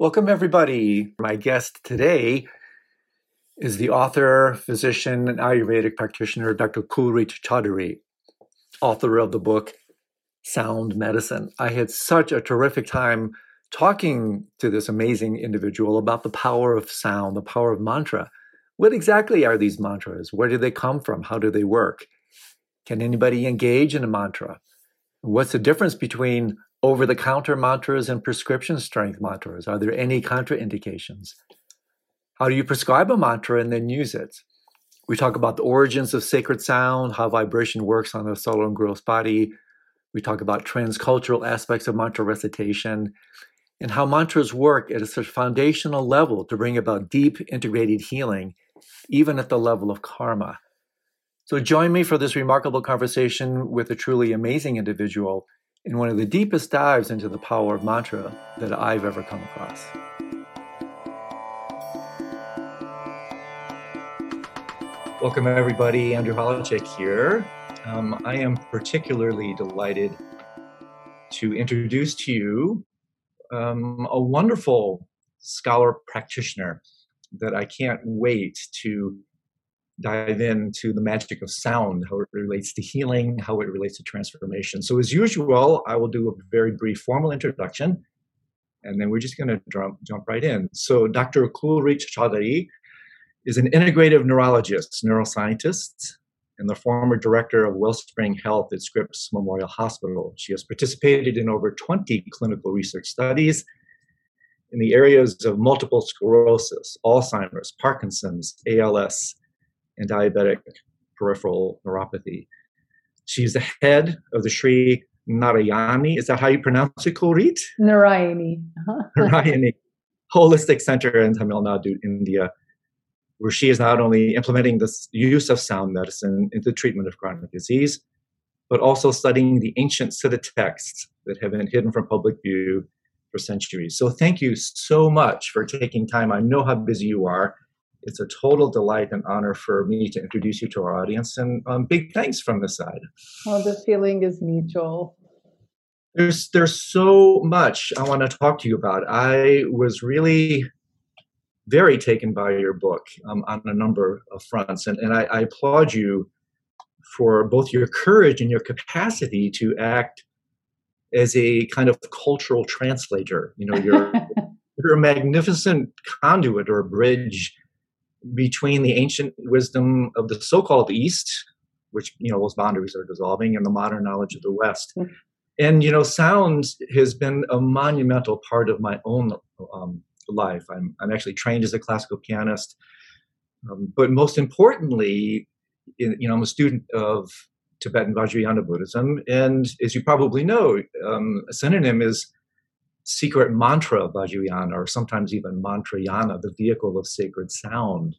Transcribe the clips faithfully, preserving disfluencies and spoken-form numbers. Welcome, everybody. My guest today is the author, physician, and Ayurvedic practitioner, Doctor Kulreet Chaudhary, author of the book Sound Medicine. I had such a terrific time talking to this amazing individual about the power of sound, the power of mantra. What exactly are these mantras? Where do they come from? How do they work? Can anybody engage in a mantra? What's the difference between over-the-counter mantras and prescription strength mantras? Are there any contraindications? How do you prescribe a mantra and then use it? We talk about the origins of sacred sound, how vibration works on the soul and gross body. We talk about transcultural aspects of mantra recitation and how mantras work at a such foundational level to bring about deep integrated healing, even at the level of karma. So join me for this remarkable conversation with a truly amazing individual in one of the deepest dives into the power of mantra that I've ever come across. Welcome, everybody. Andrew Holacek here. Um, I am particularly delighted to introduce to you um, a wonderful scholar practitioner that I can't wait to dive into the magic of sound, how it relates to healing, how it relates to transformation. So as usual, I will do a very brief formal introduction, and then we're just going to jump right in. So Doctor Kulreet Chaudhary is an integrative neurologist, neuroscientist, and the former director of Wellspring Health at Scripps Memorial Hospital. She has participated in over twenty clinical research studies in the areas of multiple sclerosis, Alzheimer's, Parkinson's, A L S, and diabetic peripheral neuropathy. She's the head of the Sri Narayani, is that how you pronounce it, Kulreet? Narayani. Narayani Holistic Center in Tamil Nadu, India, where she is not only implementing the use of sound medicine in the treatment of chronic disease, but also studying the ancient Siddha texts that have been hidden from public view for centuries. So thank you so much for taking time. I know how busy you are. It's a total delight and honor for me to introduce you to our audience, and um, big thanks from this side. Well, the feeling is mutual. There's there's so much I want to talk to you about. I was really very taken by your book um, on a number of fronts, and, and I, I applaud you for both your courage and your capacity to act as a kind of cultural translator. You know, you're, you're a magnificent conduit or bridge between the ancient wisdom of the so-called East, which, you know, those boundaries are dissolving, and the modern knowledge of the West. And, you know, sound has been a monumental part of my own um, life. I'm, I'm actually trained as a classical pianist. Um, but most importantly, in, you know, I'm a student of Tibetan Vajrayana Buddhism. And as you probably know, um, a synonym is secret mantra Vajrayana, or sometimes even Mantrayana, the vehicle of sacred sound.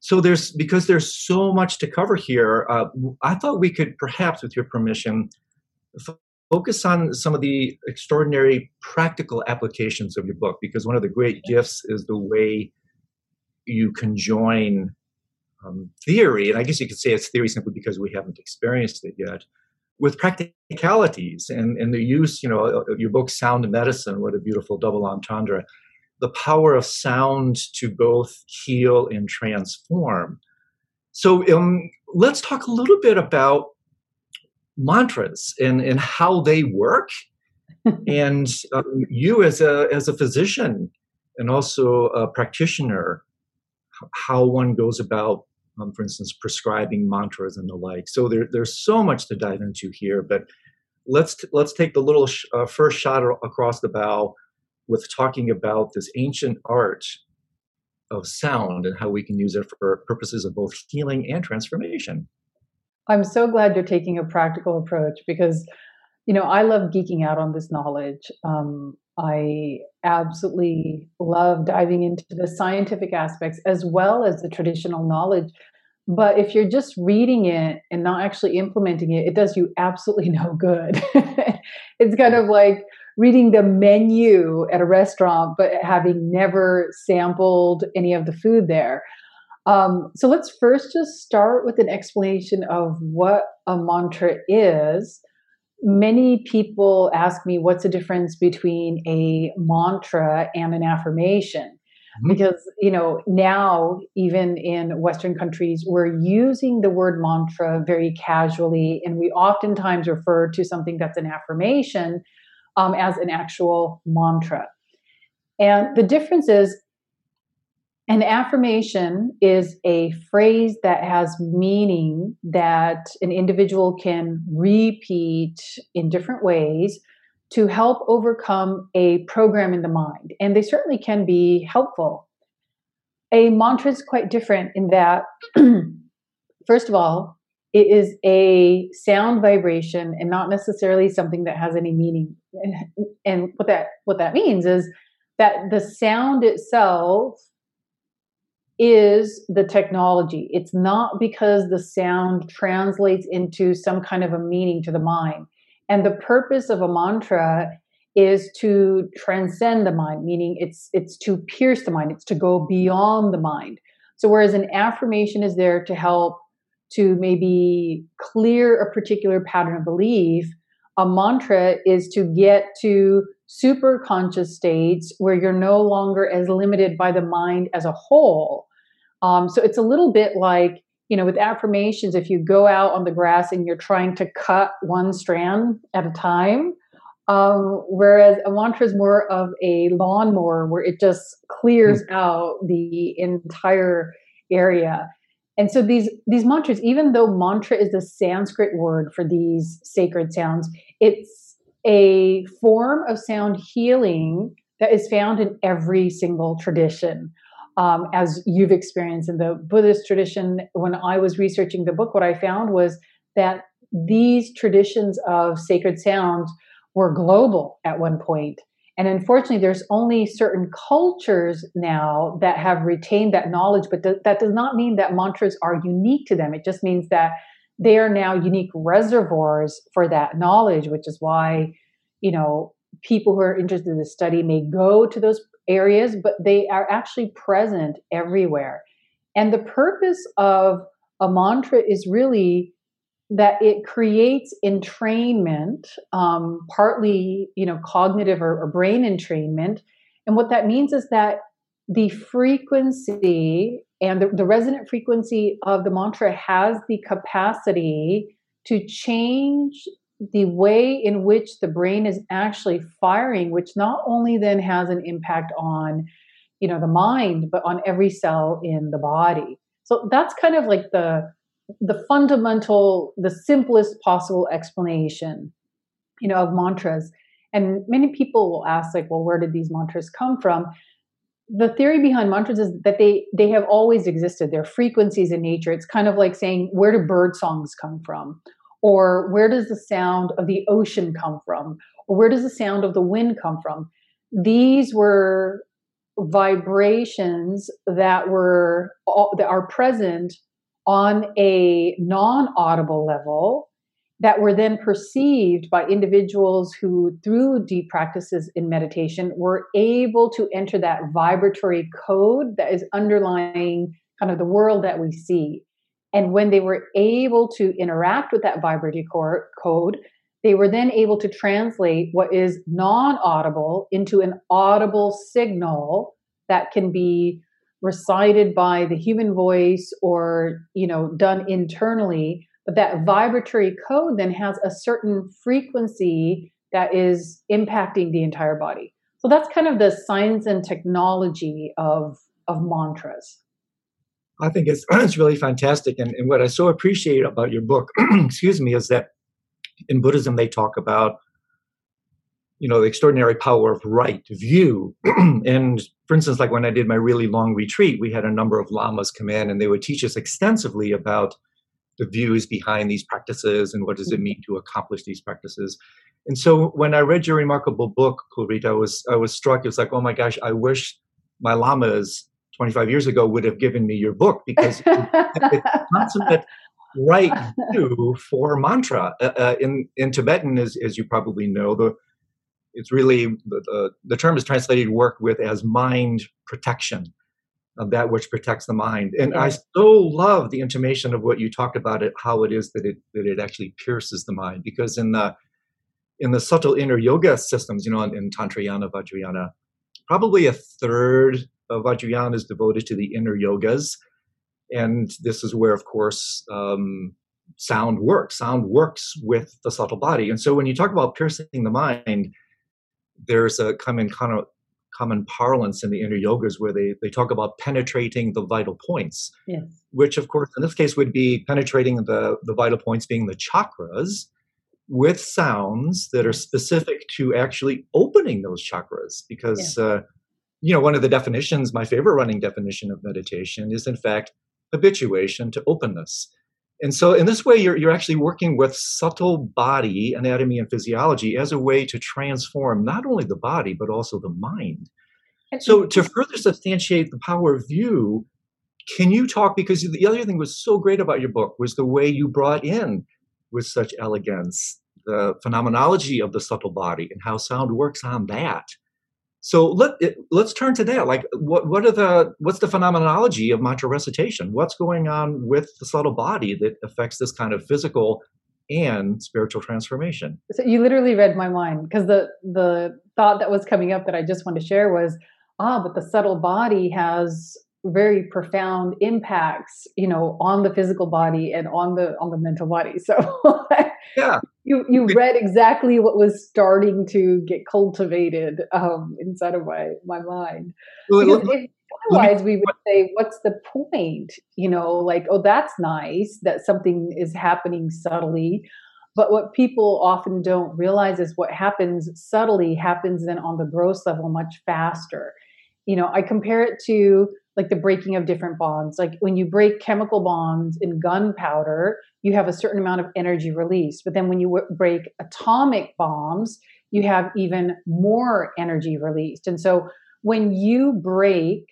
So there's, because there's so much to cover here, uh, I thought we could perhaps, with your permission, f- focus on some of the extraordinary practical applications of your book, because one of the great gifts is the way you conjoin um, theory, and I guess you could say it's theory simply because we haven't experienced it yet, with practicalities and, and the use, you know, of your book, Sound Medicine, what a beautiful double entendre, the power of sound to both heal and transform. So um, let's talk a little bit about mantras and, and how they work. And um, you as a, as a physician and also a practitioner, how one goes about Um, for instance, prescribing mantras and the like. So there, there's so much to dive into here, but let's t- let's take the little sh- uh, first shot across the bow with talking about this ancient art of sound and how we can use it for purposes of both healing and transformation. I'm so glad you're taking a practical approach because, you know, I love geeking out on this knowledge. Um, I absolutely love diving into the scientific aspects as well as the traditional knowledge. But if you're just reading it and not actually implementing it, it does you absolutely no good. It's kind of like reading the menu at a restaurant, but having never sampled any of the food there. Um, so let's first just start with an explanation of what a mantra is, many people ask me, what's the difference between a mantra and an affirmation? Mm-hmm. Because, you know, now, even in Western countries, we're using the word mantra very casually, and we oftentimes refer to something that's an affirmation um, as an actual mantra. And the difference is, an affirmation is a phrase that has meaning that an individual can repeat in different ways to help overcome a program in the mind. And they certainly can be helpful. A mantra is quite different in that, first of all, it is a sound vibration and not necessarily something that has any meaning. And, and what that what that means is that the sound itself is the technology. It's not because the sound translates into some kind of a meaning to the mind. And the purpose of a mantra is to transcend the mind, meaning it's it's to pierce the mind, it's to go beyond the mind. So whereas an affirmation is there to help to maybe clear a particular pattern of belief, a mantra is to get to super conscious states where you're no longer as limited by the mind as a whole. Um, so it's a little bit like, you know, with affirmations, if you go out on the grass and you're trying to cut one strand at a time, um, whereas a mantra is more of a lawnmower where it just clears mm-hmm. out the entire area. And so these, these mantras, even though mantra is the Sanskrit word for these sacred sounds, it's a form of sound healing that is found in every single tradition. Um, as you've experienced in the Buddhist tradition, when I was researching the book, what I found was that these traditions of sacred sounds were global at one point. And unfortunately, there's only certain cultures now that have retained that knowledge, but th- that does not mean that mantras are unique to them. It just means that they are now unique reservoirs for that knowledge, which is why, you know, people who are interested in this study may go to those areas, but they are actually present everywhere. And the purpose of a mantra is really that it creates entrainment, um, partly, you know, cognitive or, or brain entrainment. And what that means is that the frequency and the, the resonant frequency of the mantra has the capacity to change the way in which the brain is actually firing, which not only then has an impact on, you know, the mind, but on every cell in the body. So that's kind of like the the fundamental, the simplest possible explanation, you know, of mantras. And many people will ask, like, well, where did these mantras come from? The theory behind mantras is that they, they have always existed. They're frequencies in nature. It's kind of like saying, where do bird songs come from? Or where does the sound of the ocean come from? Or where does the sound of the wind come from? These were vibrations that were that are present on a non-audible level that were then perceived by individuals who, through deep practices in meditation, were able to enter that vibratory code that is underlying kind of the world that we see. And when they were able to interact with that vibratory code, they were then able to translate what is non-audible into an audible signal that can be recited by the human voice or, you know, done internally. But that vibratory code then has a certain frequency that is impacting the entire body. So that's kind of the science and technology of, of mantras. I think it's it's really fantastic. And, and what I so appreciate about your book, excuse me, is that in Buddhism, they talk about, you know, the extraordinary power of right view. And for instance, like when I did my really long retreat, we had a number of lamas come in and they would teach us extensively about the views behind these practices and what does it mean to accomplish these practices. And so when I read your remarkable book, Kulreet, I was, I was struck. It was like, oh my gosh, I wish my lamas twenty-five years ago would have given me your book, because it's a consummate right view for mantra. Uh, in, in Tibetan, as, as you probably know, the it's really, the, the, the term is translated work with as mind protection, of that which protects the mind. And I so love the intimation of what you talked about, it, how it is that it that it actually pierces the mind, because in the in the subtle inner yoga systems, you know, in, in Tantrayana, Vajrayana, probably a third of Vajrayana is devoted to the inner yogas. And this is where, of course, um, sound works. Sound works with the subtle body. And so when you talk about piercing the mind, there's a common kind of common parlance in the inner yogas where they, they talk about penetrating the vital points, yes. which, of course, in this case would be penetrating the, the vital points being the chakras with sounds that are specific to actually opening those chakras. Because, yeah. uh, you know, one of the definitions, my favorite running definition of meditation is, in fact, habituation to openness. And so in this way, you're, you're actually working with subtle body anatomy and physiology as a way to transform not only the body, but also the mind. So to further substantiate the power of view, can you talk, because the other thing was so great about your book was the way you brought in with such elegance the phenomenology of the subtle body and how sound works on that. So let, let's turn to that. Like, what, what are the, what's the phenomenology of mantra recitation? What's going on with the subtle body that affects this kind of physical and spiritual transformation? So you literally read my mind, because the, the thought that was coming up that I just wanted to share was, ah, but the subtle body has very profound impacts, you know, on the physical body and on the, on the mental body. So yeah. You, you read exactly what was starting to get cultivated um, inside of my, my mind. Because if, otherwise, we would say, what's the point? You know, like, oh, that's nice that something is happening subtly. But what people often don't realize is what happens subtly happens then on the gross level much faster. You know, I compare it to like the breaking of different bonds. Like when you break chemical bonds in gunpowder, you have a certain amount of energy released. But then when you w- break atomic bombs, you have even more energy released. And so when you break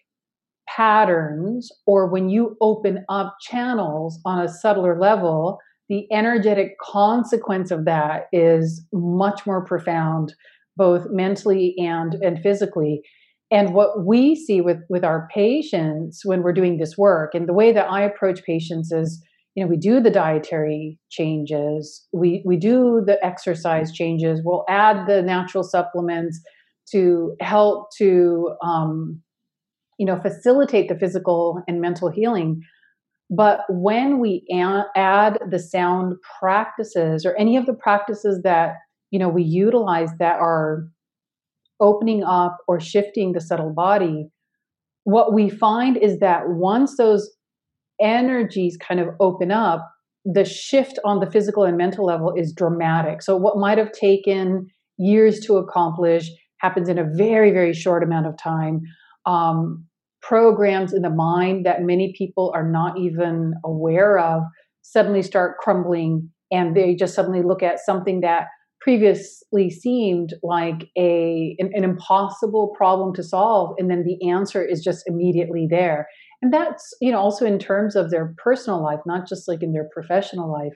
patterns or when you open up channels on a subtler level, the energetic consequence of that is much more profound, both mentally and, and physically. And what we see with, with our patients when we're doing this work, and the way that I approach patients is, you know, we do the dietary changes, we, we do the exercise changes, we'll add the natural supplements to help to, um, you know, facilitate the physical and mental healing. But when we a- add the sound practices or any of the practices that, you know, we utilize that are opening up or shifting the subtle body, what we find is that once those energies kind of open up, the shift on the physical and mental level is dramatic. So what might have taken years to accomplish happens in a very, very short amount of time. Um, programs in the mind that many people are not even aware of suddenly start crumbling, and they just suddenly look at something that previously seemed like a an, an impossible problem to solve, and then the answer is just immediately there. And that's, you know, also in terms of their personal life, not just like in their professional life.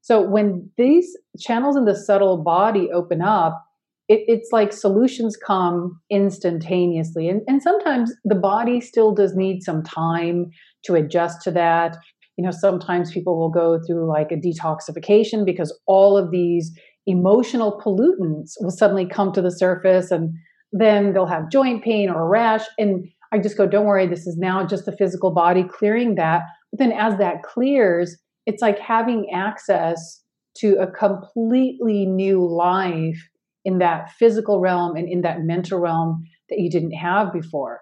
So when these channels in the subtle body open up, it, it's like solutions come instantaneously. And, and sometimes the body still does need some time to adjust to that. You know, sometimes people will go through like a detoxification because all of these emotional pollutants will suddenly come to the surface, and then they'll have joint pain or a rash. And I just go, don't worry, this is now just the physical body clearing that. But then as that clears, it's like having access to a completely new life in that physical realm and in that mental realm that you didn't have before.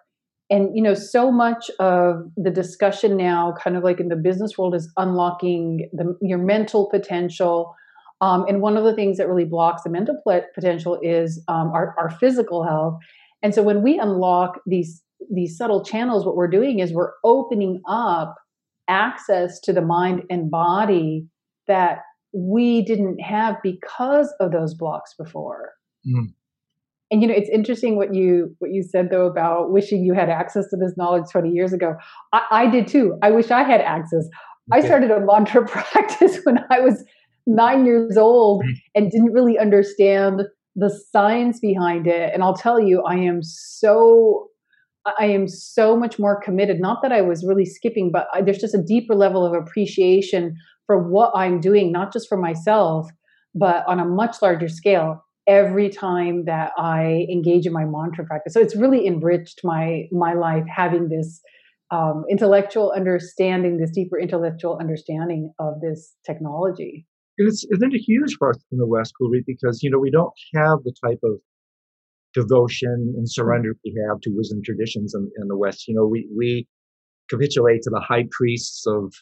And, you know, so much of the discussion now, kind of like in the business world, is unlocking the, your mental potential. Um, and one of the things that really blocks the mental potential is um, our, our physical health. And so when we unlock these these subtle channels, what we're doing is we're opening up access to the mind and body that we didn't have because of those blocks before. Mm. And, you know, it's interesting what you what you said, though, about wishing you had access to this knowledge twenty years ago. I, I did, too. I wish I had access. Okay. I started a mantra practice when I was nine years old and didn't really understand the science behind it. And I'll tell you, I am so, I am so much more committed. Not that I was really skipping, but I, there's just a deeper level of appreciation for what I'm doing, not just for myself, but on a much larger scale every time that I engage in my mantra practice. So it's really enriched my my life having this um, intellectual understanding, this deeper intellectual understanding of this technology. It's, isn't it huge for us in the West, Kulreet, because, you know, we don't have the type of devotion and surrender we have to wisdom traditions in, in the West. You know, we, we capitulate to the high priests of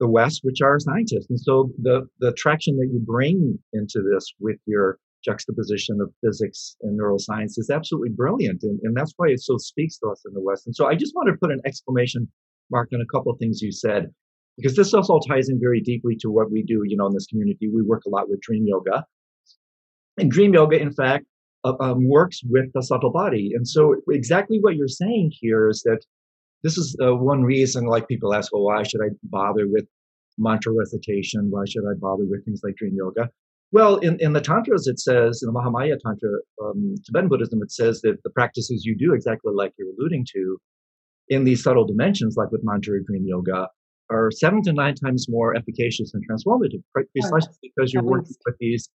the West, which are scientists. And so the, the traction that you bring into this with your juxtaposition of physics and neuroscience is absolutely brilliant. And, and that's why it so speaks to us in the West. And so I just want to put an exclamation mark on a couple of things you said, because this also ties in very deeply to what we do, you know, in this community. We work a lot with dream yoga. And dream yoga, in fact, uh, um, works with the subtle body. And so exactly what you're saying here is that this is uh, one reason, like, people ask, well, why should I bother with mantra recitation? Why should I bother with things like dream yoga? Well, in, in the Tantras, it says, in the Mahamaya Tantra, um, Tibetan Buddhism, it says that the practices you do, exactly like you're alluding to, in these subtle dimensions, like with mantra or dream yoga, are seven to nine times more efficacious and transformative, precisely oh, because you're working with these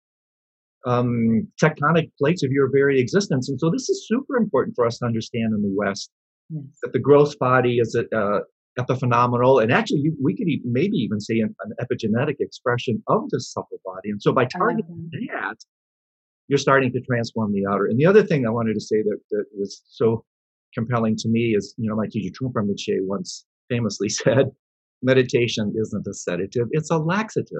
um, tectonic plates of your very existence. And so this is super important for us to understand in the West, yes. that the gross body is a, uh, epiphenomenal, and actually you, we could even, maybe even say an, an epigenetic expression of the subtle body. And so by targeting like that. that, you're starting to transform the outer. And the other thing I wanted to say that, that was so compelling to me is, you know, my teacher Trungpa Rinpoche once famously said, meditation isn't a sedative, it's a laxative.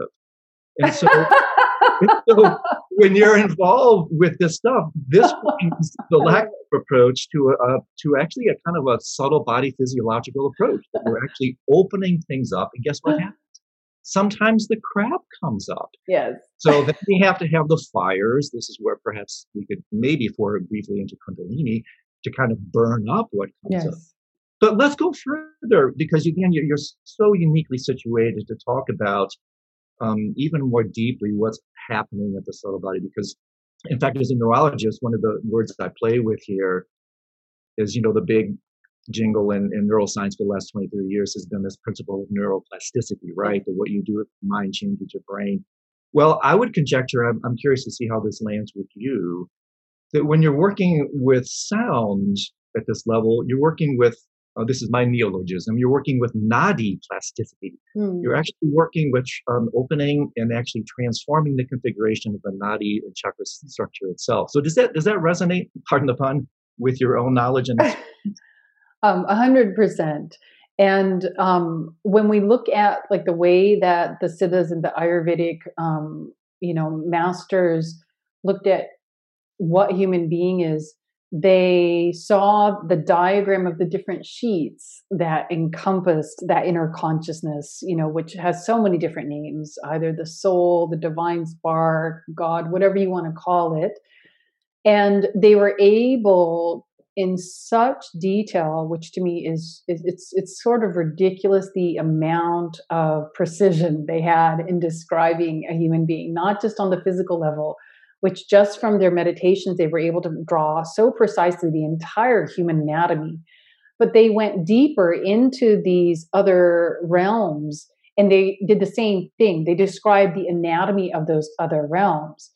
And so, and so when you're involved with this stuff, this brings the laxative approach to a, to actually a kind of a subtle body physiological approach. That we're actually opening things up. And guess what happens? Sometimes the crap comes up. Yes. So then we have to have the fires. This is where perhaps we could maybe for briefly into Kundalini to kind of burn up what comes yes. up. But let's go further, because again, you're, you're so uniquely situated to talk about um, even more deeply what's happening at the subtle body. Because, in fact, as a neurologist, one of the words that I play with here is, you know, the big jingle in, in neuroscience for the last twenty, thirty years has been this principle of neuroplasticity, right? That what you do with your mind changes your brain. Well, I would conjecture, I'm, I'm curious to see how this lands with you, that when you're working with sound at this level, you're working with Oh, this is my neologism. You're working with nadi plasticity. Mm. You're actually working with um, opening and actually transforming the configuration of the nadi and chakra structure itself. So does that does that resonate? Pardon the pun, with your own knowledge and experience? um, a hundred percent. And um, when we look at like the way that the Siddhas and the Ayurvedic, um, you know, masters looked at what human being is. They saw the diagram of the different sheets that encompassed that inner consciousness, you know, which has so many different names, either the soul, the divine spark, God, whatever you want to call it. And they were able in such detail, which to me is, is it's, it's sort of ridiculous, the amount of precision they had in describing a human being, not just on the physical level, which just from their meditations, they were able to draw so precisely the entire human anatomy. But they went deeper into these other realms and they did the same thing. They described the anatomy of those other realms.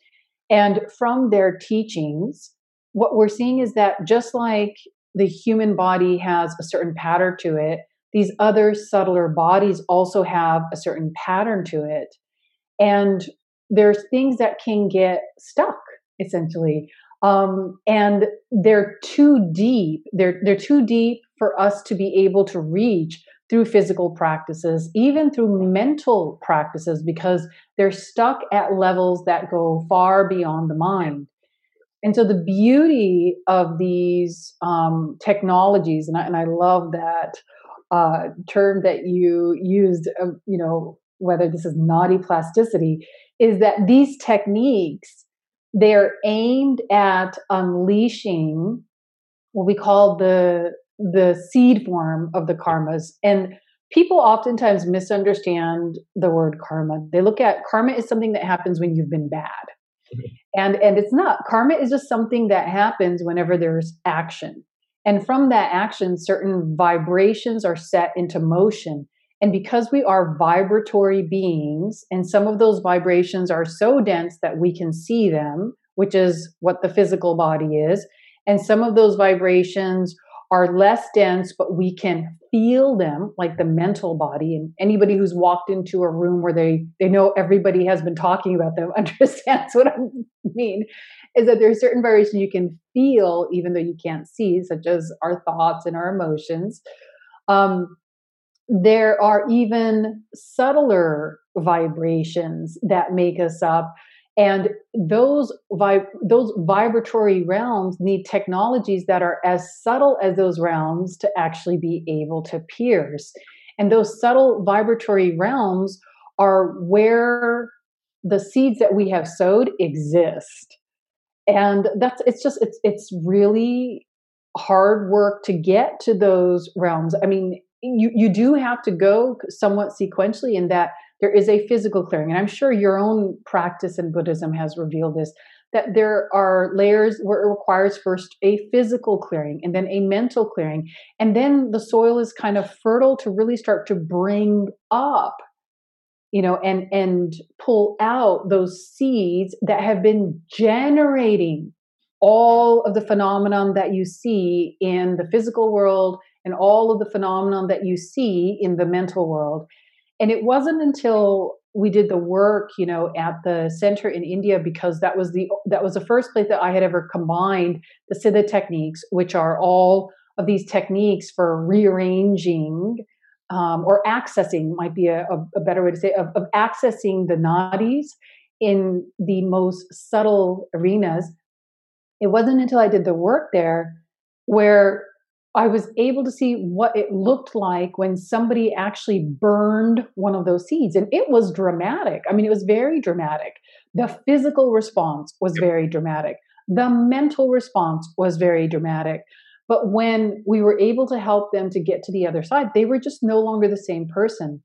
And from their teachings, what we're seeing is that just like the human body has a certain pattern to it, these other subtler bodies also have a certain pattern to it. And there's things that can get stuck, essentially, um, and they're too deep. They're they're too deep for us to be able to reach through physical practices, even through mental practices, because they're stuck at levels that go far beyond the mind. And so the beauty of these um, technologies, and I, and I love that uh, term that you used, uh, you know, whether this is nadi plasticity, is that these techniques, they're aimed at unleashing what we call the, the seed form of the karmas. And people oftentimes misunderstand the word karma. They look at karma as something that happens when you've been bad. And, and it's not. Karma is just something that happens whenever there's action. And from that action, certain vibrations are set into motion. And because we are vibratory beings, and some of those vibrations are so dense that we can see them, which is what the physical body is, and some of those vibrations are less dense, but we can feel them, like the mental body. And anybody who's walked into a room where they, they know everybody has been talking about them understands what I mean, is that there are certain vibrations you can feel, even though you can't see, such as our thoughts and our emotions. Um, there are even subtler vibrations that make us up. And those vib- those vibratory realms need technologies that are as subtle as those realms to actually be able to pierce. And those subtle vibratory realms are where the seeds that we have sowed exist. And that's it's just it's it's really hard work to get to those realms. I mean, you you do have to go somewhat sequentially in that. There is a physical clearing, and I'm sure your own practice in Buddhism has revealed this, that there are layers where it requires first a physical clearing and then a mental clearing. And then the soil is kind of fertile to really start to bring up, you know, and, and pull out those seeds that have been generating all of the phenomenon that you see in the physical world and all of the phenomenon that you see in the mental world. And it wasn't until we did the work, you know, at the center in India, because that was the that was the first place that I had ever combined the Siddha techniques, which are all of these techniques for rearranging um, or accessing, might be a, a better way to say, of, of accessing the nadis in the most subtle arenas. It wasn't until I did the work there where I was able to see what it looked like when somebody actually burned one of those seeds. And it was dramatic. I mean, it was very dramatic. The physical response was very dramatic. The mental response was very dramatic. But when we were able to help them to get to the other side, they were just no longer the same person.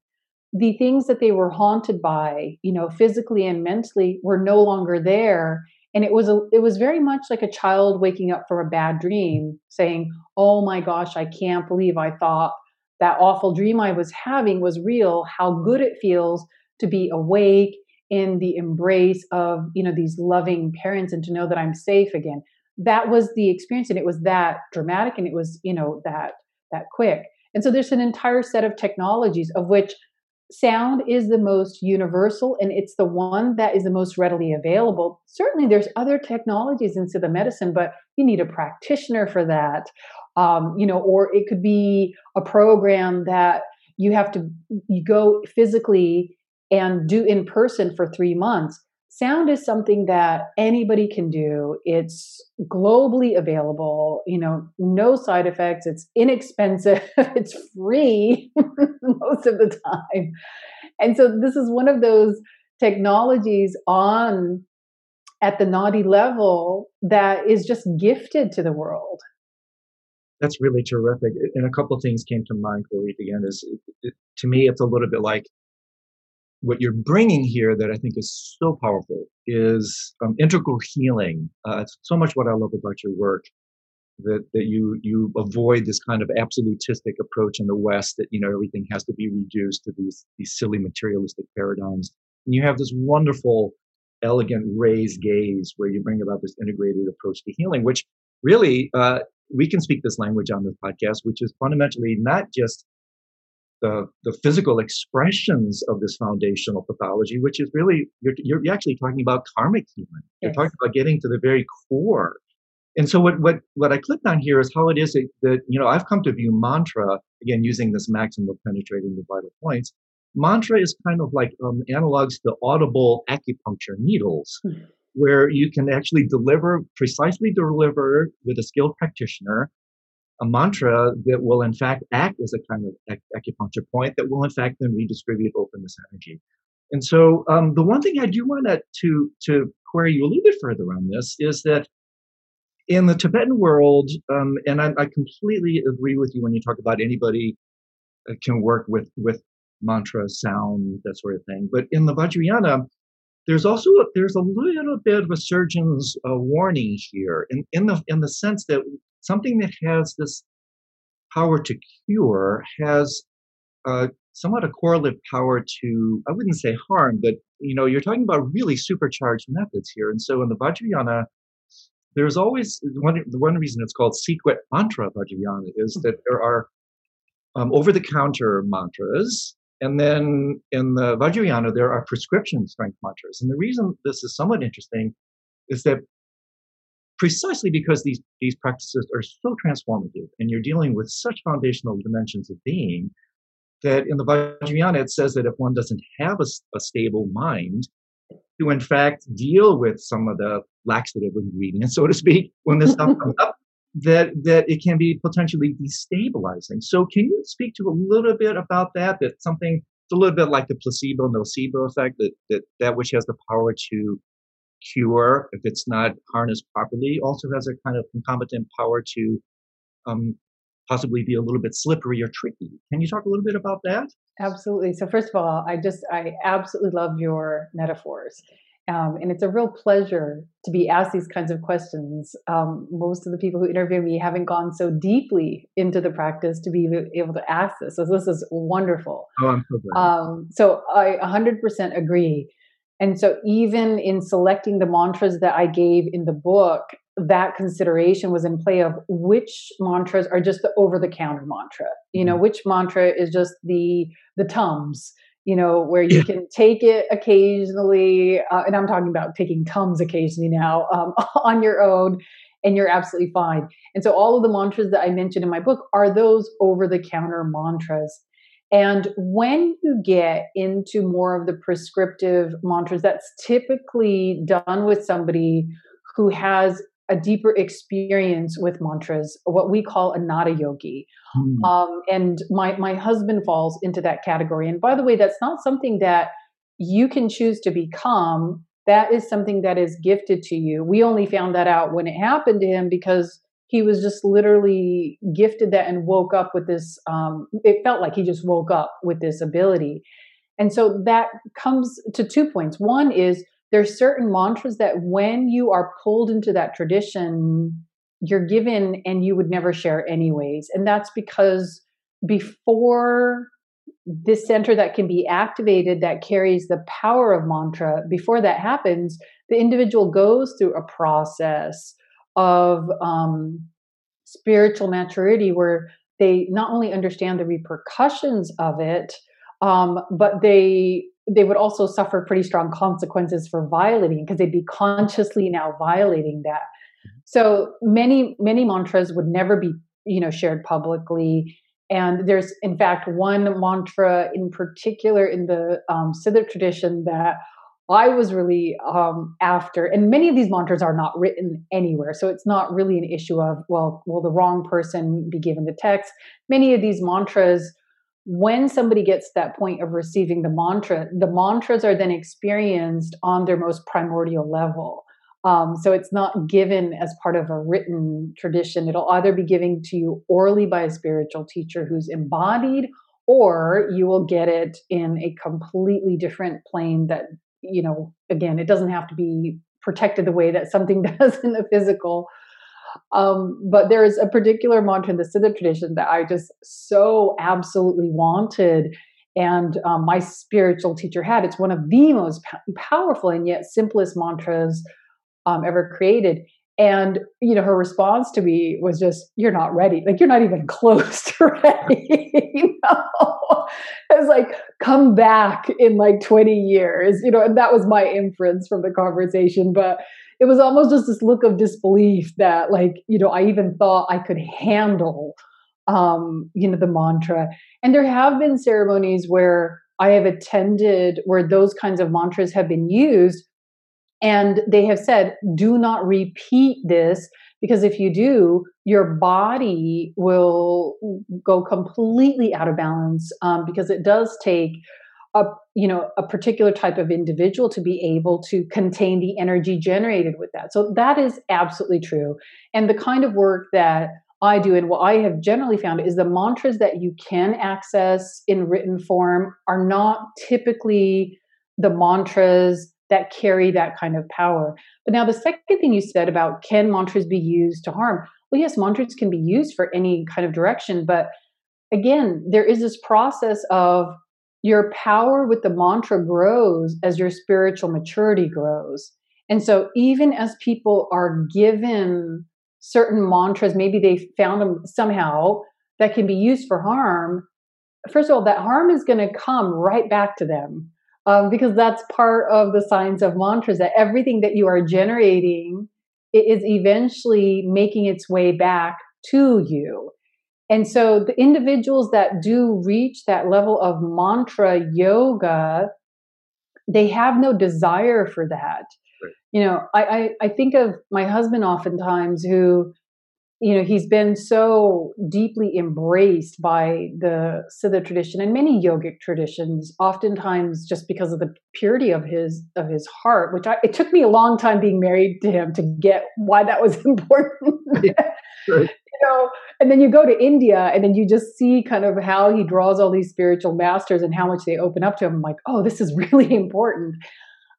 The things that they were haunted by, you know, physically and mentally, were no longer there. And it was a, it was very much like a child waking up from a bad dream saying, oh my gosh, I can't believe I thought that awful dream I was having was real. How good it feels to be awake in the embrace of, you know, these loving parents and to know that I'm safe again. That was the experience. And it was that dramatic, and it was, you know, that, that quick. And so there's an entire set of technologies, of which sound is the most universal, and it's the one that is the most readily available. Certainly there's other technologies in Siddha medicine, but you need a practitioner for that. Um, you know, or it could be a program that you have to you go physically and do in person for three months. Sound is something that anybody can do. It's globally available, you know, no side effects. It's inexpensive. It's free most of the time. And so this is one of those technologies on at the nadi level that is just gifted to the world. That's really terrific. And a couple of things came to mind, Kulreet, again, is it, it, to me, it's a little bit like what you're bringing here that I think is so powerful is um, integral healing. Uh, it's so much what I love about your work, that that you you avoid this kind of absolutistic approach in the West, that, you know, everything has to be reduced to these these silly materialistic paradigms. And you have this wonderful, elegant raised gaze where you bring about this integrated approach to healing, which really uh, we can speak this language on this podcast, which is fundamentally not just The, the physical expressions of this foundational pathology, which is really, you're, you're actually talking about karmic healing. Yes. You're talking about getting to the very core. And so what what what I clicked on here is how it is that, that, you know, I've come to view mantra, again, using this maxim of penetrating the vital points. Mantra is kind of like um, analogs to audible acupuncture needles, mm-hmm. where you can actually deliver, precisely deliver with a skilled practitioner, a mantra that will in fact act as a kind of ac- acupuncture point that will in fact then redistribute openness energy. And so um, the one thing I do want to to query you a little bit further on this is that in the Tibetan world, um, and I, I completely agree with you when you talk about anybody uh, can work with, with mantra, sound, that sort of thing. But in the Vajrayana, there's also a, there's a little bit of a surgeon's uh, warning here, in, in the in the sense that something that has this power to cure has uh, somewhat a correlative power to, I wouldn't say harm, but, you know, you're talking about really supercharged methods here. And so in the Vajrayana, there's always, one, the one reason it's called secret mantra Vajrayana is that there are um, over-the-counter mantras. And then in the Vajrayana, there are prescription strength mantras. And the reason this is somewhat interesting is that precisely because these, these practices are so transformative and you're dealing with such foundational dimensions of being, that in the Vajrayana, it says that if one doesn't have a, a stable mind to, in fact, deal with some of the laxative ingredients, so to speak, when this stuff comes up, that that it can be potentially destabilizing. So can you speak to a little bit about that, that something, it's a little bit like the placebo-nocebo effect, that, that that which has the power to cure, if it's not harnessed properly, also has a kind of concomitant power to um possibly be a little bit slippery or tricky. Can you talk a little bit about that? Absolutely. So first of all, I just, I absolutely love your metaphors. Um, and it's a real pleasure to be asked these kinds of questions. Um, most of the people who interview me haven't gone so deeply into the practice to be able to ask this. So this is wonderful. Oh, I'm so glad. Um, so I one hundred percent agree. And so even in selecting the mantras that I gave in the book, that consideration was in play of which mantras are just the over-the-counter mantra, you know, which mantra is just the the Tums, you know, where you can take it occasionally, uh, and I'm talking about taking Tums occasionally now um, on your own, and you're absolutely fine. And so all of the mantras that I mentioned in my book are those over-the-counter mantras. And when you get into more of the prescriptive mantras, that's typically done with somebody who has a deeper experience with mantras, what we call a nada yogi. Mm. Um, and my, my husband falls into that category. And by the way, that's not something that you can choose to become. That is something that is gifted to you. We only found that out when it happened to him because he was just literally gifted that and woke up with this. Um, it felt like he just woke up with this ability. And so that comes to two points. One is, there's certain mantras that when you are pulled into that tradition, you're given and you would never share anyways. And that's because before this center that can be activated, that carries the power of mantra, before that happens, the individual goes through a process of um, spiritual maturity where they not only understand the repercussions of it, um, but they... they would also suffer pretty strong consequences for violating, because they'd be consciously now violating that. So many, many mantras would never be, you know, shared publicly. And there's, in fact, one mantra in particular in the um, Siddha tradition that I was really um, after. And many of these mantras are not written anywhere. So it's not really an issue of, well, will the wrong person be given the text? Many of these mantras, when somebody gets to that point of receiving the mantra, the mantras are then experienced on their most primordial level. Um, so it's not given as part of a written tradition. It'll either be given to you orally by a spiritual teacher who's embodied, or you will get it in a completely different plane that, you know, again, it doesn't have to be protected the way that something does in the physical. Um, but there is a particular mantra in the Siddha tradition that I just so absolutely wanted, and um, my spiritual teacher had. It's one of the most p- powerful and yet simplest mantras um, ever created. And, you know, her response to me was just, you're not ready. Like, you're not even close to ready. You know? It was like, come back in like twenty years, you know, and that was my inference from the conversation. But it was almost just this look of disbelief that, like, you know, I even thought I could handle, um, you know, the mantra. And there have been ceremonies where I have attended where those kinds of mantras have been used, and they have said, do not repeat this, because if you do, your body will go completely out of balance, um, because it does take a, you know, a particular type of individual to be able to contain the energy generated with that. So that is absolutely true. And the kind of work that I do, and what I have generally found, is the mantras that you can access in written form are not typically the mantras that carry that kind of power. But now the second thing you said about, can mantras be used to harm? Well, yes, mantras can be used for any kind of direction, but again, there is this process of your power with the mantra grows as your spiritual maturity grows. And so even as people are given certain mantras, maybe they found them somehow that can be used for harm. First of all, that harm is going to come right back to them, um, because that's part of the science of mantras, that everything that you are generating, it is eventually making its way back to you. And so the individuals that do reach that level of mantra yoga, they have no desire for that. Right. You know, I, I, I think of my husband oftentimes who, you know, he's been so deeply embraced by the Siddha tradition and many yogic traditions, oftentimes just because of the purity of his of his heart, which I, it took me a long time being married to him to get why that was important. Yeah, right. You know, and then you go to India and then you just see kind of how he draws all these spiritual masters and how much they open up to him. I'm like, oh, this is really important.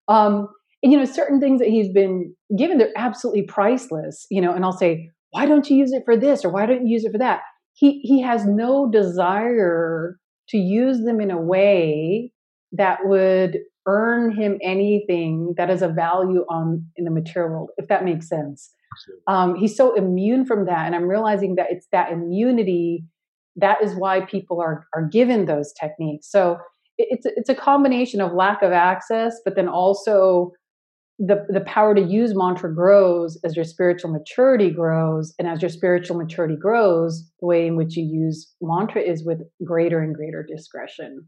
Um, and, you know, certain things that he's been given, they're absolutely priceless, you know, and I'll say, why don't you use it for this? Or why don't you use it for that? He, he has no desire to use them in a way that would earn him anything that is of value on in the material world, if that makes sense. Um, he's so immune from that. And I'm realizing that it's that immunity. That is why people are, are given those techniques. So it, it's, it's a combination of lack of access, but then also the, the power to use mantra grows as your spiritual maturity grows. And as your spiritual maturity grows, the way in which you use mantra is with greater and greater discretion.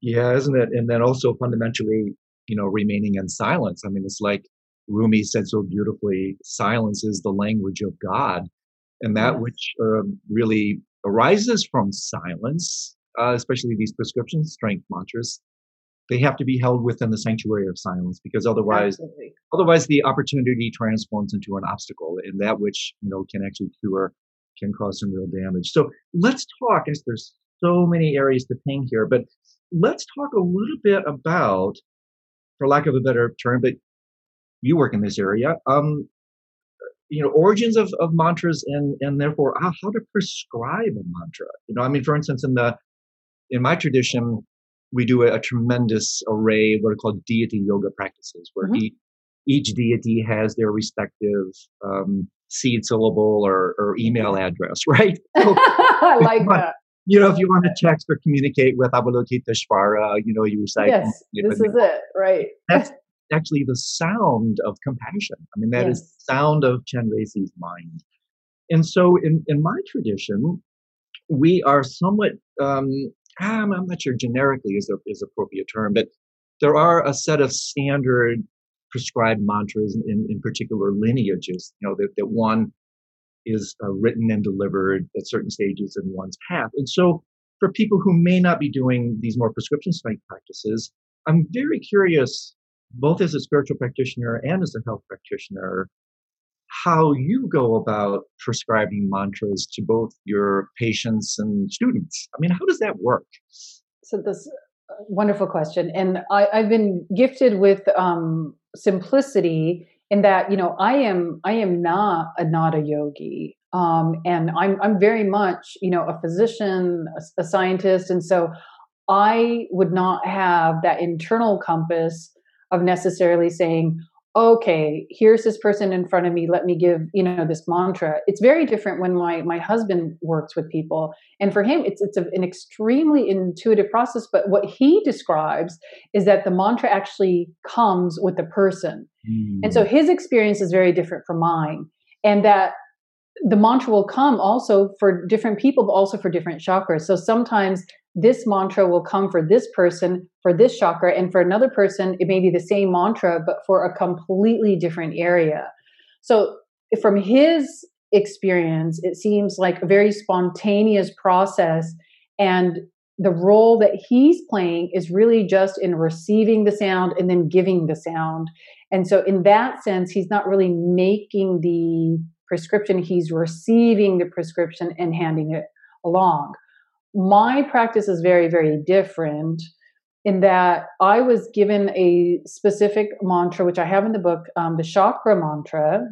Yeah, isn't it? And then also fundamentally, you know, remaining in silence. I mean, it's like Rumi said so beautifully, silence is the language of God. And that yes. which um, really arises from silence, uh, especially these prescription strength mantras, they have to be held within the sanctuary of silence, because otherwise, Absolutely. otherwise the opportunity transforms into an obstacle, and that which, you know, can actually cure, can cause some real damage. So let's talk, as there's so many areas to ping here, but let's talk a little bit about, for lack of a better term, but you work in this area, um, you know, origins of, of mantras and, and therefore how, how to prescribe a mantra. You know, I mean, for instance, in the, in my tradition, we do a, a tremendous array of what are called deity yoga practices, where mm-hmm. each, each deity has their respective um, seed syllable or, or email address, right? So, I like that. You know, if you want to text or communicate with Avalokiteshvara, you know, you recite. Yes, this is it, right? That's actually the sound of compassion. I mean, that yes. is the sound of Chenrezig's mind. And so in, in my tradition, we are somewhat, um, I'm, I'm not sure generically is the is appropriate term, but there are a set of standard prescribed mantras in, in particular lineages, you know, that, that one is uh, written and delivered at certain stages in one's path. And so for people who may not be doing these more prescription strength practices, I'm very curious, both as a spiritual practitioner and as a health practitioner, how you go about prescribing mantras to both your patients and students. I mean, how does that work? So this uh, wonderful question. And I, I've been gifted with um, simplicity in that, you know, I am I am not a nada yogi. Um, and I'm, I'm very much, you know, a physician, a, a scientist. And so I would not have that internal compass of necessarily saying, okay, here's this person in front of me, let me give, you know, this mantra. It's very different when my my husband works with people. And for him, it's it's a, an extremely intuitive process. But what he describes is that the mantra actually comes with the person. Mm. And so his experience is very different from mine. And that the mantra will come also for different people, but also for different chakras. So sometimes this mantra will come for this person, for this chakra, and for another person, it may be the same mantra, but for a completely different area. So from his experience, it seems like a very spontaneous process. And the role that he's playing is really just in receiving the sound and then giving the sound. And so in that sense, he's not really making the prescription, he's receiving the prescription and handing it along. My practice is very, very different in that I was given a specific mantra, which I have in the book, um, the chakra mantra.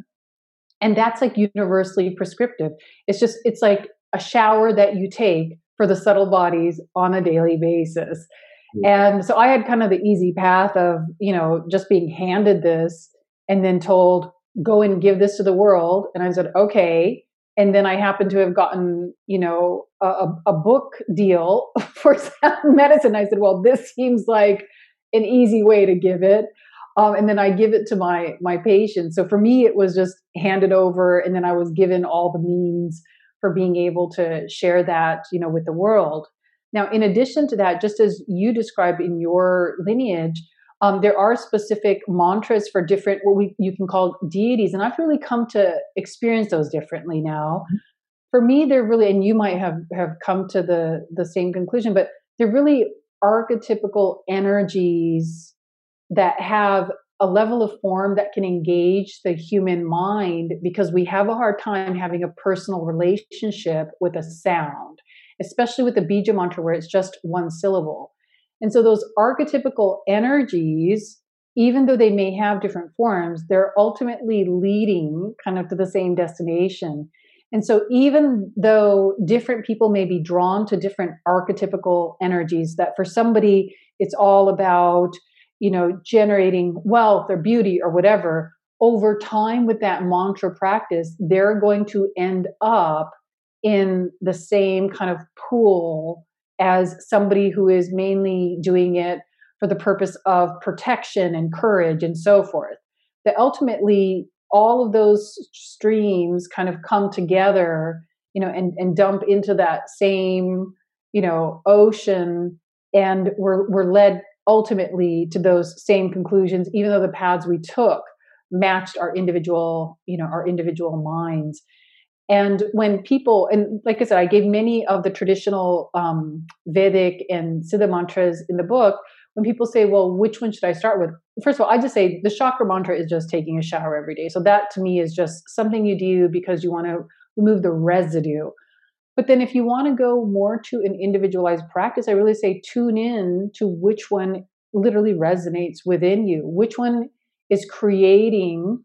And that's like universally prescriptive. It's just, it's like a shower that you take for the subtle bodies on a daily basis. Yeah. And so I had kind of the easy path of, you know, just being handed this and then told, go and give this to the world. And I said, okay. And then I happened to have gotten, you know, a, a book deal for Sound Medicine. I said, well, this seems like an easy way to give it. Um, and then I give it to my my patients. So for me, it was just handed over. And then I was given all the means for being able to share that, you know, with the world. Now, in addition to that, just as you described in your lineage, um, there are specific mantras for different, what we you can call deities. And I've really come to experience those differently now. Mm-hmm. For me, they're really, and you might have, have come to the, the same conclusion, but they're really archetypical energies that have a level of form that can engage the human mind, because we have a hard time having a personal relationship with a sound, especially with the Bija mantra where it's just one syllable. And so those archetypical energies, even though they may have different forms, they're ultimately leading kind of to the same destination. And so even though different people may be drawn to different archetypical energies, that for somebody, it's all about, you know, generating wealth or beauty or whatever, over time with that mantra practice, they're going to end up in the same kind of pool as somebody who is mainly doing it for the purpose of protection and courage and so forth. That ultimately, all of those streams kind of come together, you know, and, and dump into that same, you know, ocean, and we're we're led ultimately to those same conclusions, even though the paths we took matched our individual, you know, our individual minds. And when people, and like I said, I gave many of the traditional um, Vedic and Siddha mantras in the book. When people say, well, which one should I start with? First of all, I just say the chakra mantra is just taking a shower every day. So that to me is just something you do because you want to remove the residue. But then if you want to go more to an individualized practice, I really say tune in to which one literally resonates within you, which one is creating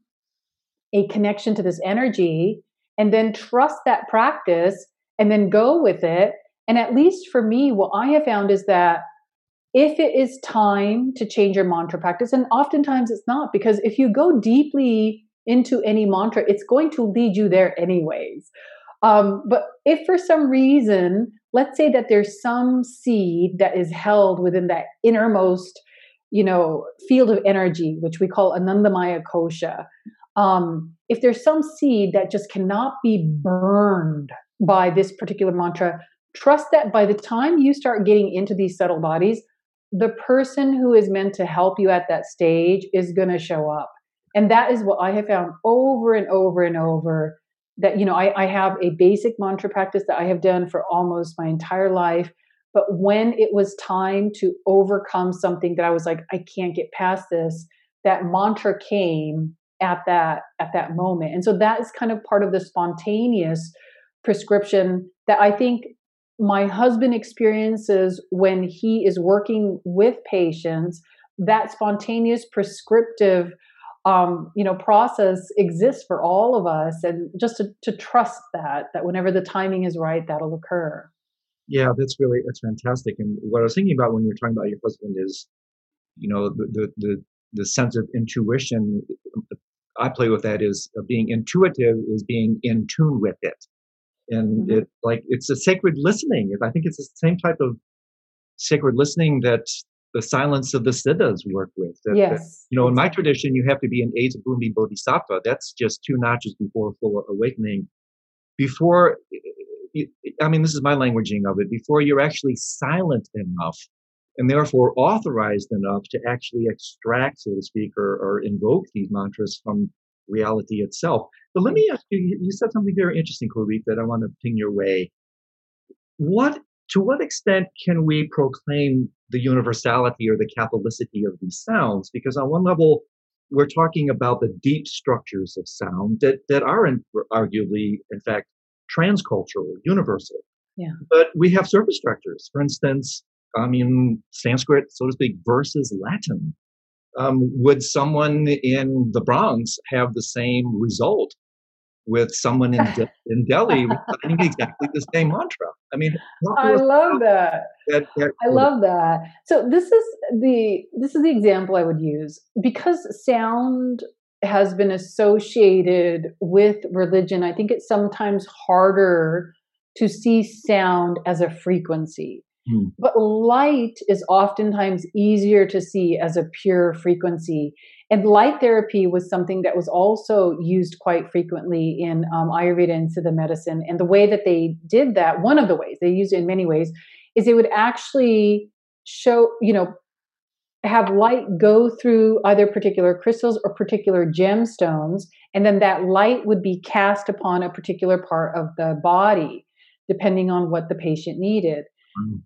a connection to this energy, and then trust that practice and then go with it. And at least for me, what I have found is that if it is time to change your mantra practice, and oftentimes it's not, because if you go deeply into any mantra, it's going to lead you there anyways. Um, but if for some reason, let's say that there's some seed that is held within that innermost, you know, field of energy, which we call Anandamaya Kosha, um, if there's some seed that just cannot be burned by this particular mantra, trust that by the time you start getting into these subtle bodies, the person who is meant to help you at that stage is going to show up. And that is what I have found over and over and over. That, you know, I, I have a basic mantra practice that I have done for almost my entire life. But when it was time to overcome something that I was like, I can't get past this, that mantra came at that at that moment. And so that is kind of part of the spontaneous prescription that I think my husband experiences when he is working with patients. That spontaneous prescriptive Um, you know, process exists for all of us, and just to, to trust that, that whenever the timing is right, that'll occur. Yeah, that's really, that's fantastic. And what I was thinking about when you're talking about your husband is, you know, the, the, the, the sense of intuition. I play with that is uh, being intuitive is being in tune with it. And mm-hmm. it like, it's a sacred listening. I think it's the same type of sacred listening that the silence of the Siddhas work with. That, yes. That, you know, in my tradition, you have to be an Ashta Bhumi Bodhisattva. That's just two notches before full awakening. Before, I mean, this is my languaging of it, before you're actually silent enough and therefore authorized enough to actually extract, so to speak, or, or invoke these mantras from reality itself. But let me ask you, you said something very interesting, Kulreet, that I want to ping your way. What To what extent can we proclaim the universality or the Catholicity of these sounds? Because on one level, we're talking about the deep structures of sound that, that are in, arguably, in fact, transcultural, universal. Yeah. But we have surface structures. For instance, I mean, Sanskrit, so to speak, versus Latin. Um, would someone in the Bronx have the same result with someone in De- in Delhi reciting exactly the same mantra. I mean, I love that. that, that I love that. So this is the this is the example I would use, because sound has been associated with religion. I think it's sometimes harder to see sound as a frequency. Hmm. But light is oftentimes easier to see as a pure frequency. And light therapy was something that was also used quite frequently in um, Ayurveda and Siddha medicine. And the way that they did that, one of the ways, they used it in many ways, is they would actually show, you know, have light go through either particular crystals or particular gemstones. And then that light would be cast upon a particular part of the body, depending on what the patient needed.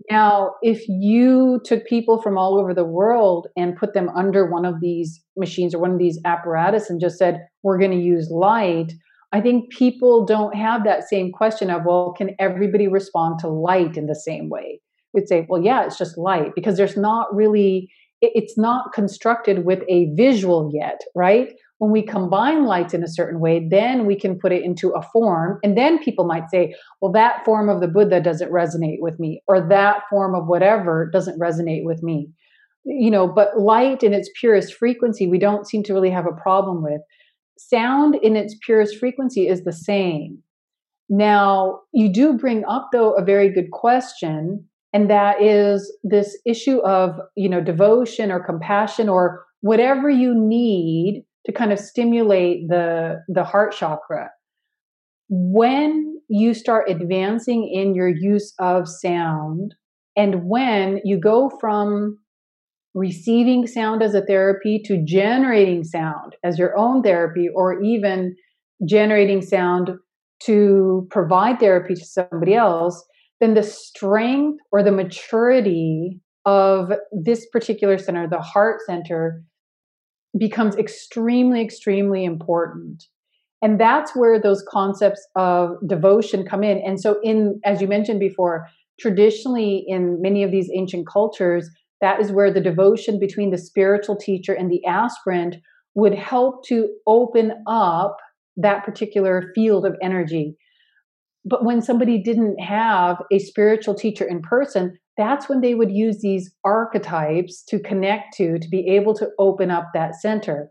Now, if you took people from all over the world and put them under one of these machines or one of these apparatus and just said, we're going to use light, I think people don't have that same question of, well, can everybody respond to light in the same way? We'd say, well, yeah, it's just light, because there's not really, it's not constructed with a visual yet, right? When we combine lights in a certain way, then we can put it into a form. And then people might say, well, that form of the Buddha doesn't resonate with me, or that form of whatever doesn't resonate with me. You know, but light in its purest frequency, we don't seem to really have a problem with. Sound in its purest frequency is the same. Now, you do bring up, though, a very good question. And that is this issue of, you know, devotion or compassion or whatever you need to kind of stimulate the, the heart chakra. When you start advancing in your use of sound, and when you go from receiving sound as a therapy to generating sound as your own therapy, or even generating sound to provide therapy to somebody else, then the strength or the maturity of this particular center, the heart center, becomes extremely, extremely important. And that's where those concepts of devotion come in. And so in, as you mentioned before, traditionally in many of these ancient cultures, that is where the devotion between the spiritual teacher and the aspirant would help to open up that particular field of energy. But when somebody didn't have a spiritual teacher in person, that's when they would use these archetypes to connect to, to be able to open up that center.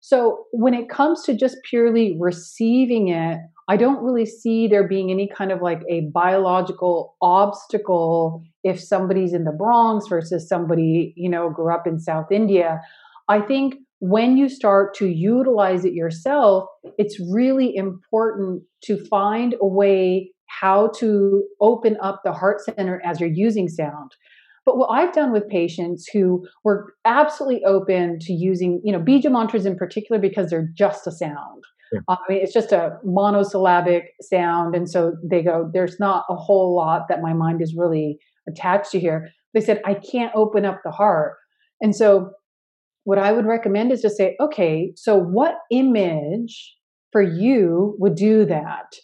So when it comes to just purely receiving it, I don't really see there being any kind of like a biological obstacle if somebody's in the Bronx versus somebody, you know, grew up in South India. I think when you start to utilize it yourself, it's really important to find a way how to open up the heart center as you're using sound. But what I've done with patients who were absolutely open to using, you know, Bija mantras in particular, because they're just a sound. Yeah. I mean, it's just a monosyllabic sound. And so they go, there's not a whole lot that my mind is really attached to here. They said, I can't open up the heart. And so what I would recommend is just say, okay, so what image for you would do that?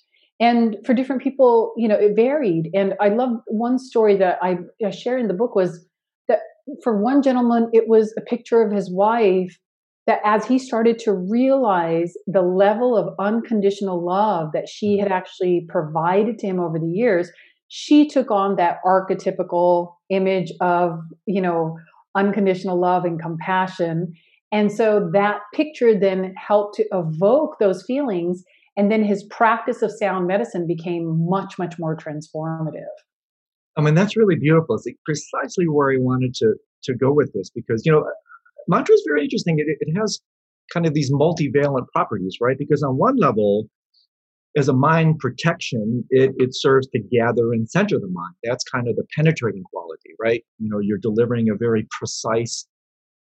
And for different people, you know, it varied. And I love one story that I, I share in the book was that for one gentleman, it was a picture of his wife that as he started to realize the level of unconditional love that she had actually provided to him over the years, she took on that archetypical image of, you know, unconditional love and compassion. And so that picture then helped to evoke those feelings. And then his practice of sound medicine became much, much more transformative. I mean, that's really beautiful. It's precisely where I wanted to to go with this, because, you know, mantra is very interesting. It, it has kind of these multivalent properties, right? Because on one level, as a mind protection, it, it serves to gather and center the mind. That's kind of the penetrating quality, right? You know, you're delivering a very precise,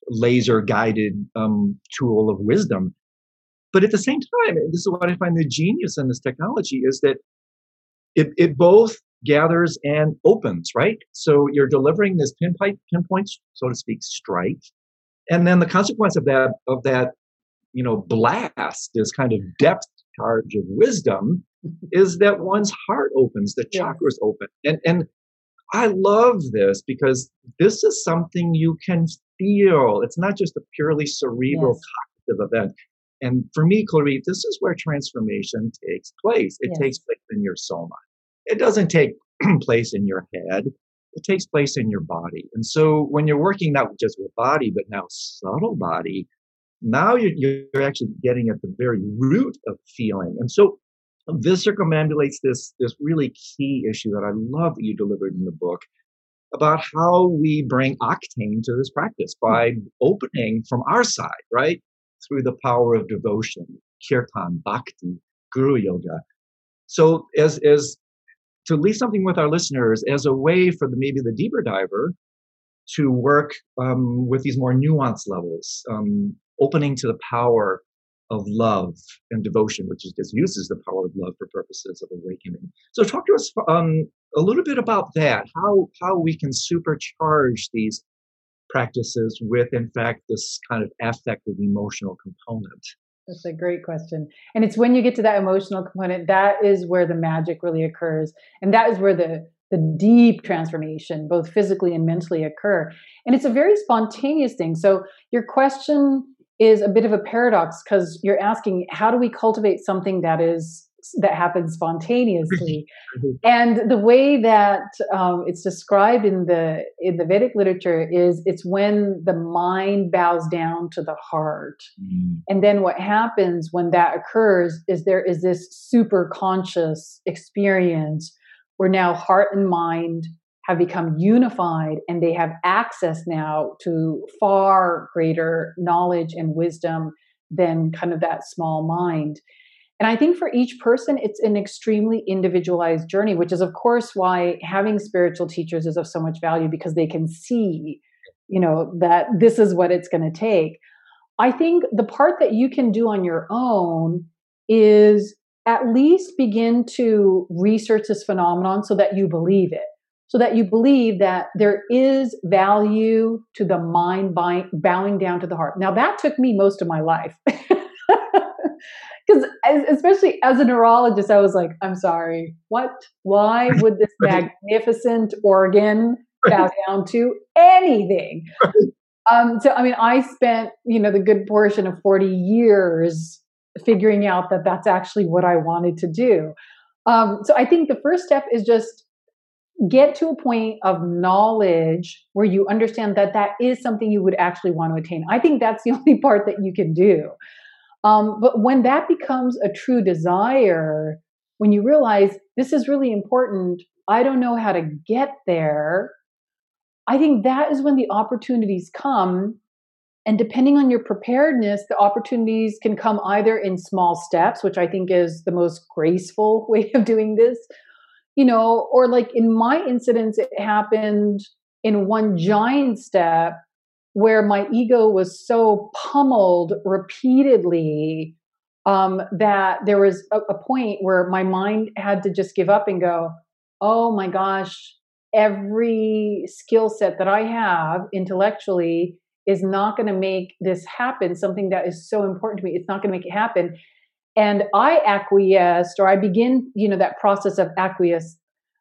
laser-guided um, tool of wisdom. But at the same time, and this is what I find the genius in this technology, is that it, it both gathers and opens, right? So you're delivering this pinpoint, pinpoint, so to speak, strike. And then the consequence of that, of that, you know, blast, this kind of depth charge of wisdom, is that one's heart opens, the chakras open. And, and I love this, because this is something you can feel. It's not just a purely cerebral, yes, cognitive event. And for me, Kulreet, this is where transformation takes place. It yes. takes place in your soma. It doesn't take place in your head. It takes place in your body. And so when you're working not just with body, but now subtle body, now you're, you're actually getting at the very root of feeling. And so this circumambulates this, this really key issue that I love that you delivered in the book about how we bring octane to this practice by opening from our side, right? Through the power of devotion, kirtan, bhakti, guru yoga. So as, as to leave something with our listeners as a way for the, maybe the deeper diver to work um, with these more nuanced levels, um, opening to the power of love and devotion, which is, just uses the power of love for purposes of awakening. So talk to us um, a little bit about that, how, how we can supercharge these practices with, in fact, this kind of affective emotional component. That's a great question. And it's when you get to that emotional component, that is where the magic really occurs. And that is where the, the deep transformation, both physically and mentally, occur. And it's a very spontaneous thing. So your question is a bit of a paradox because you're asking, how do we cultivate something that is that happens spontaneously? And the way that um, it's described in the in the Vedic literature is it's when the mind bows down to the heart. Mm. And then what happens when that occurs is there is this super conscious experience where now heart and mind have become unified and they have access now to far greater knowledge and wisdom than kind of that small mind. And I think for each person, it's an extremely individualized journey, which is, of course, why having spiritual teachers is of so much value because they can see, you know, that this is what it's going to take. I think the part that you can do on your own is at least begin to research this phenomenon so that you believe it, so that you believe that there is value to the mind by bowing down to the heart. Now, that took me most of my life. Because especially as a neurologist, I was like, I'm sorry, what? Why would this magnificent organ bow down to anything? Um, so, I mean, I spent, you know, the good portion of forty years figuring out that that's actually what I wanted to do. Um, so I think the first step is just get to a point of knowledge where you understand that that is something you would actually want to attain. I think that's the only part that you can do. Um, but when that becomes a true desire, when you realize this is really important, I don't know how to get there, I think that is when the opportunities come. And depending on your preparedness, the opportunities can come either in small steps, which I think is the most graceful way of doing this, you know, or like in my incidents, it happened in one giant step, where my ego was so pummeled repeatedly um, that there was a, a point where my mind had to just give up and go, oh my gosh, every skill set that I have intellectually is not going to make this happen. Something that is so important to me, it's not going to make it happen. And I acquiesced, or I begin, you know, that process of acquiesce,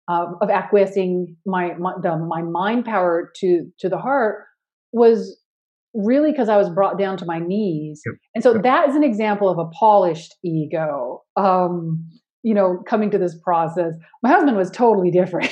uh, of acquiescing my my, the, my mind power to to the heart, was really because I was brought down to my knees. Yep. And so yep. that is an example of a polished ego, um, you know, coming to this process. My husband was totally different.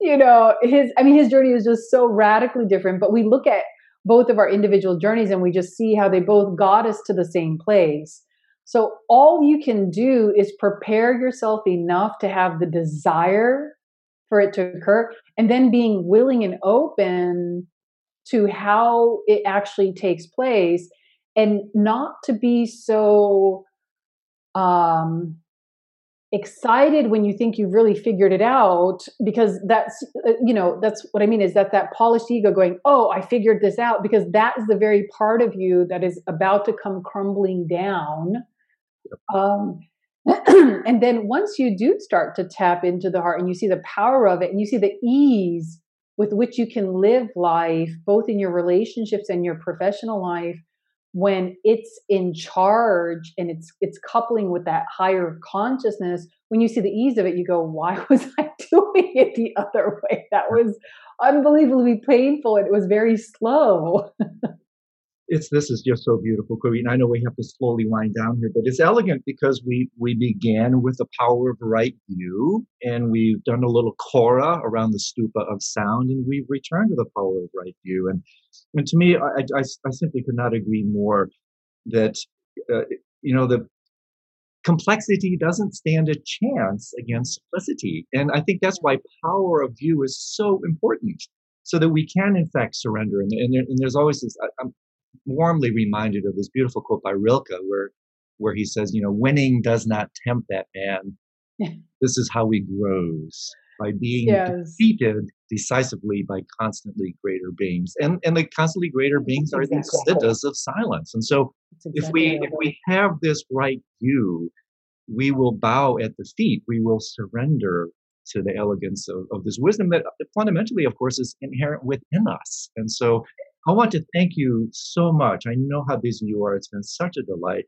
You know, his, I mean, his journey is just so radically different, but we look at both of our individual journeys and we just see how they both got us to the same place. So all you can do is prepare yourself enough to have the desire for it to occur, and then being willing and open to how it actually takes place, and not to be so um, excited when you think you've really figured it out, because that's, you know, that's what I mean is that that polished ego going, oh, I figured this out, because that is the very part of you that is about to come crumbling down. Um, And then once you do start to tap into the heart and you see the power of it and you see the ease with which you can live life, both in your relationships and your professional life, when it's in charge and it's it's coupling with that higher consciousness, when you see the ease of it, you go, why was I doing it the other way? That was unbelievably painful and it was very slow. it's this is just so beautiful, Kulreet. I know we have to slowly wind down here, but it's elegant because we we began with the power of right view, and we've done a little kora around the stupa of sound, and we've returned to the power of right view. And and to me, I I, I simply could not agree more that uh, you know the complexity doesn't stand a chance against simplicity, and I think that's why power of view is so important, so that we can in fact surrender. And and, there, and there's always this. I, I'm, warmly reminded of this beautiful quote by Rilke where where he says, you know, winning does not tempt that man. This is how he grows, by being yes. defeated decisively by constantly greater beings. And and the constantly greater beings That's are exactly. the siddhas of silence. And so exactly if we right. if we have this right view, we will bow at the feet, we will surrender to the elegance of, of this wisdom that fundamentally, of course, is inherent within us. And so I want to thank you so much. I know how busy you are. It's been such a delight.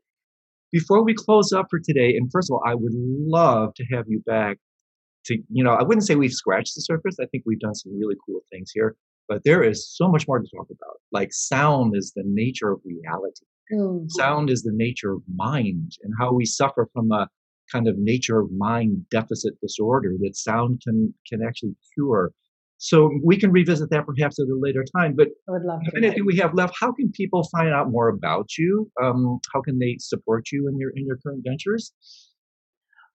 Before we close up for today, and first of all, I would love to have you back to, you know, I wouldn't say we've scratched the surface. I think we've done some really cool things here, but there is so much more to talk about. Like sound is the nature of reality. Mm-hmm. Sound is the nature of mind, and how we suffer from a kind of nature of mind deficit disorder that sound can, can actually cure. So we can revisit that perhaps at a later time. But I would love the minute we have left, how can people find out more about you? Um, how can they support you in your in your current ventures?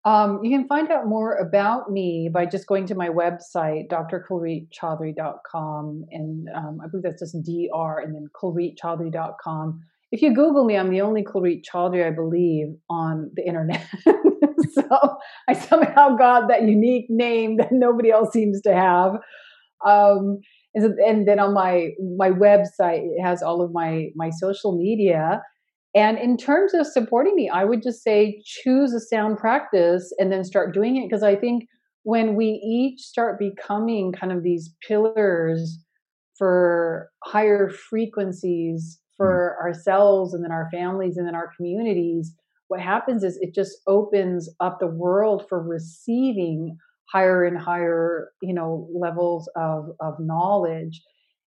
Um, you can find out more about me by just going to my website, d r kulreet chaudhary dot com, and um, I believe that's just D R and then kulreet chaudhary dot com. If you Google me, I'm the only Kulreet Chaudhary, I believe, on the internet. So I somehow got that unique name that nobody else seems to have. Um, and, so, and then on my, my website, it has all of my, my social media. And in terms of supporting me, I would just say choose a sound practice and then start doing it. Because I think when we each start becoming kind of these pillars for higher frequencies for mm-hmm. ourselves and then our families and then our communities, what happens is it just opens up the world for receiving higher and higher, you know, levels of, of knowledge.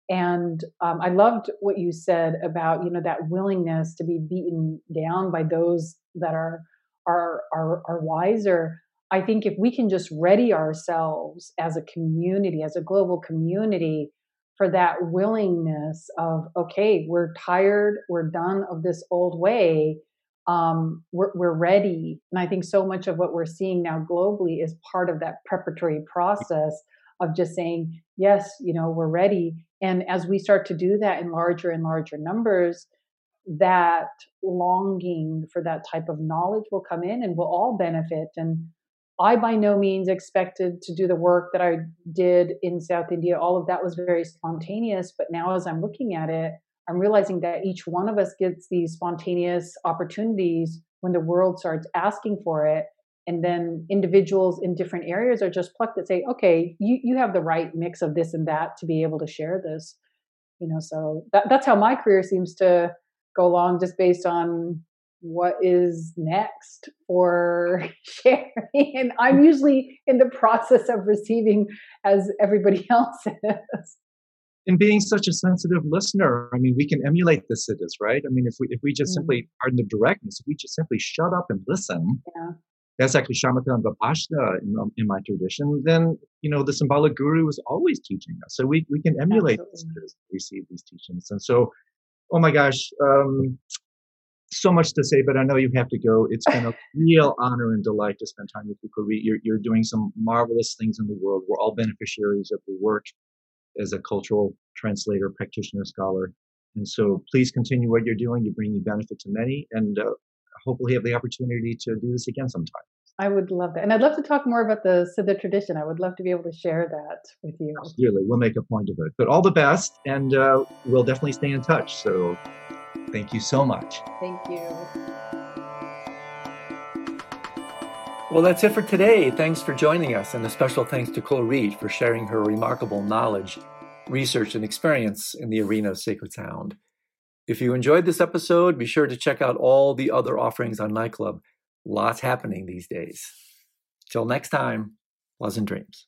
And um, I loved what you said about, you know, that willingness to be beaten down by those that are, are, are, are wiser. I think if we can just ready ourselves as a community, as a global community, for that willingness of, okay, we're tired, we're done of this old way. Um, we're, we're ready. And I think so much of what we're seeing now globally is part of that preparatory process of just saying, yes, you know, we're ready. And as we start to do that in larger and larger numbers, that longing for that type of knowledge will come in and we'll all benefit. And I by no means expected to do the work that I did in South India. All of that was very spontaneous. But now as I'm looking at it, I'm realizing that each one of us gets these spontaneous opportunities when the world starts asking for it. And then individuals in different areas are just plucked that say, okay, you, you have the right mix of this and that to be able to share this. You know, so that, that's how my career seems to go along, just based on what is next for sharing. And I'm usually in the process of receiving as everybody else is. And being such a sensitive listener, I mean, we can emulate the siddhas, right? I mean, if we if we just mm-hmm. simply, pardon the directness, if we just simply shut up and listen, yeah. that's actually shamatha and vipassana in, in my tradition, then, you know, the symbolic guru is always teaching us. So we, we can emulate the siddhas, receive these teachings. And so, oh my gosh, um, so much to say, but I know you have to go. It's been a real honor and delight to spend time with you, Kulreet. You're, you're doing some marvelous things in the world. We're all beneficiaries of the work as a cultural translator, practitioner, scholar. And so please continue what you're doing. You're bringing benefit to many, and uh, hopefully have the opportunity to do this again sometime. I would love that. And I'd love to talk more about the Siddha tradition. I would love to be able to share that with you. Absolutely. We'll make a point of it. But all the best, and uh, we'll definitely stay in touch. So thank you so much. Thank you. Well, that's it for today. Thanks for joining us, and a special thanks to Kulreet for sharing her remarkable knowledge, research, and experience in the arena of sacred sound. If you enjoyed this episode, be sure to check out all the other offerings on Nightclub. Lots happening these days. Till next time, pleasant dreams.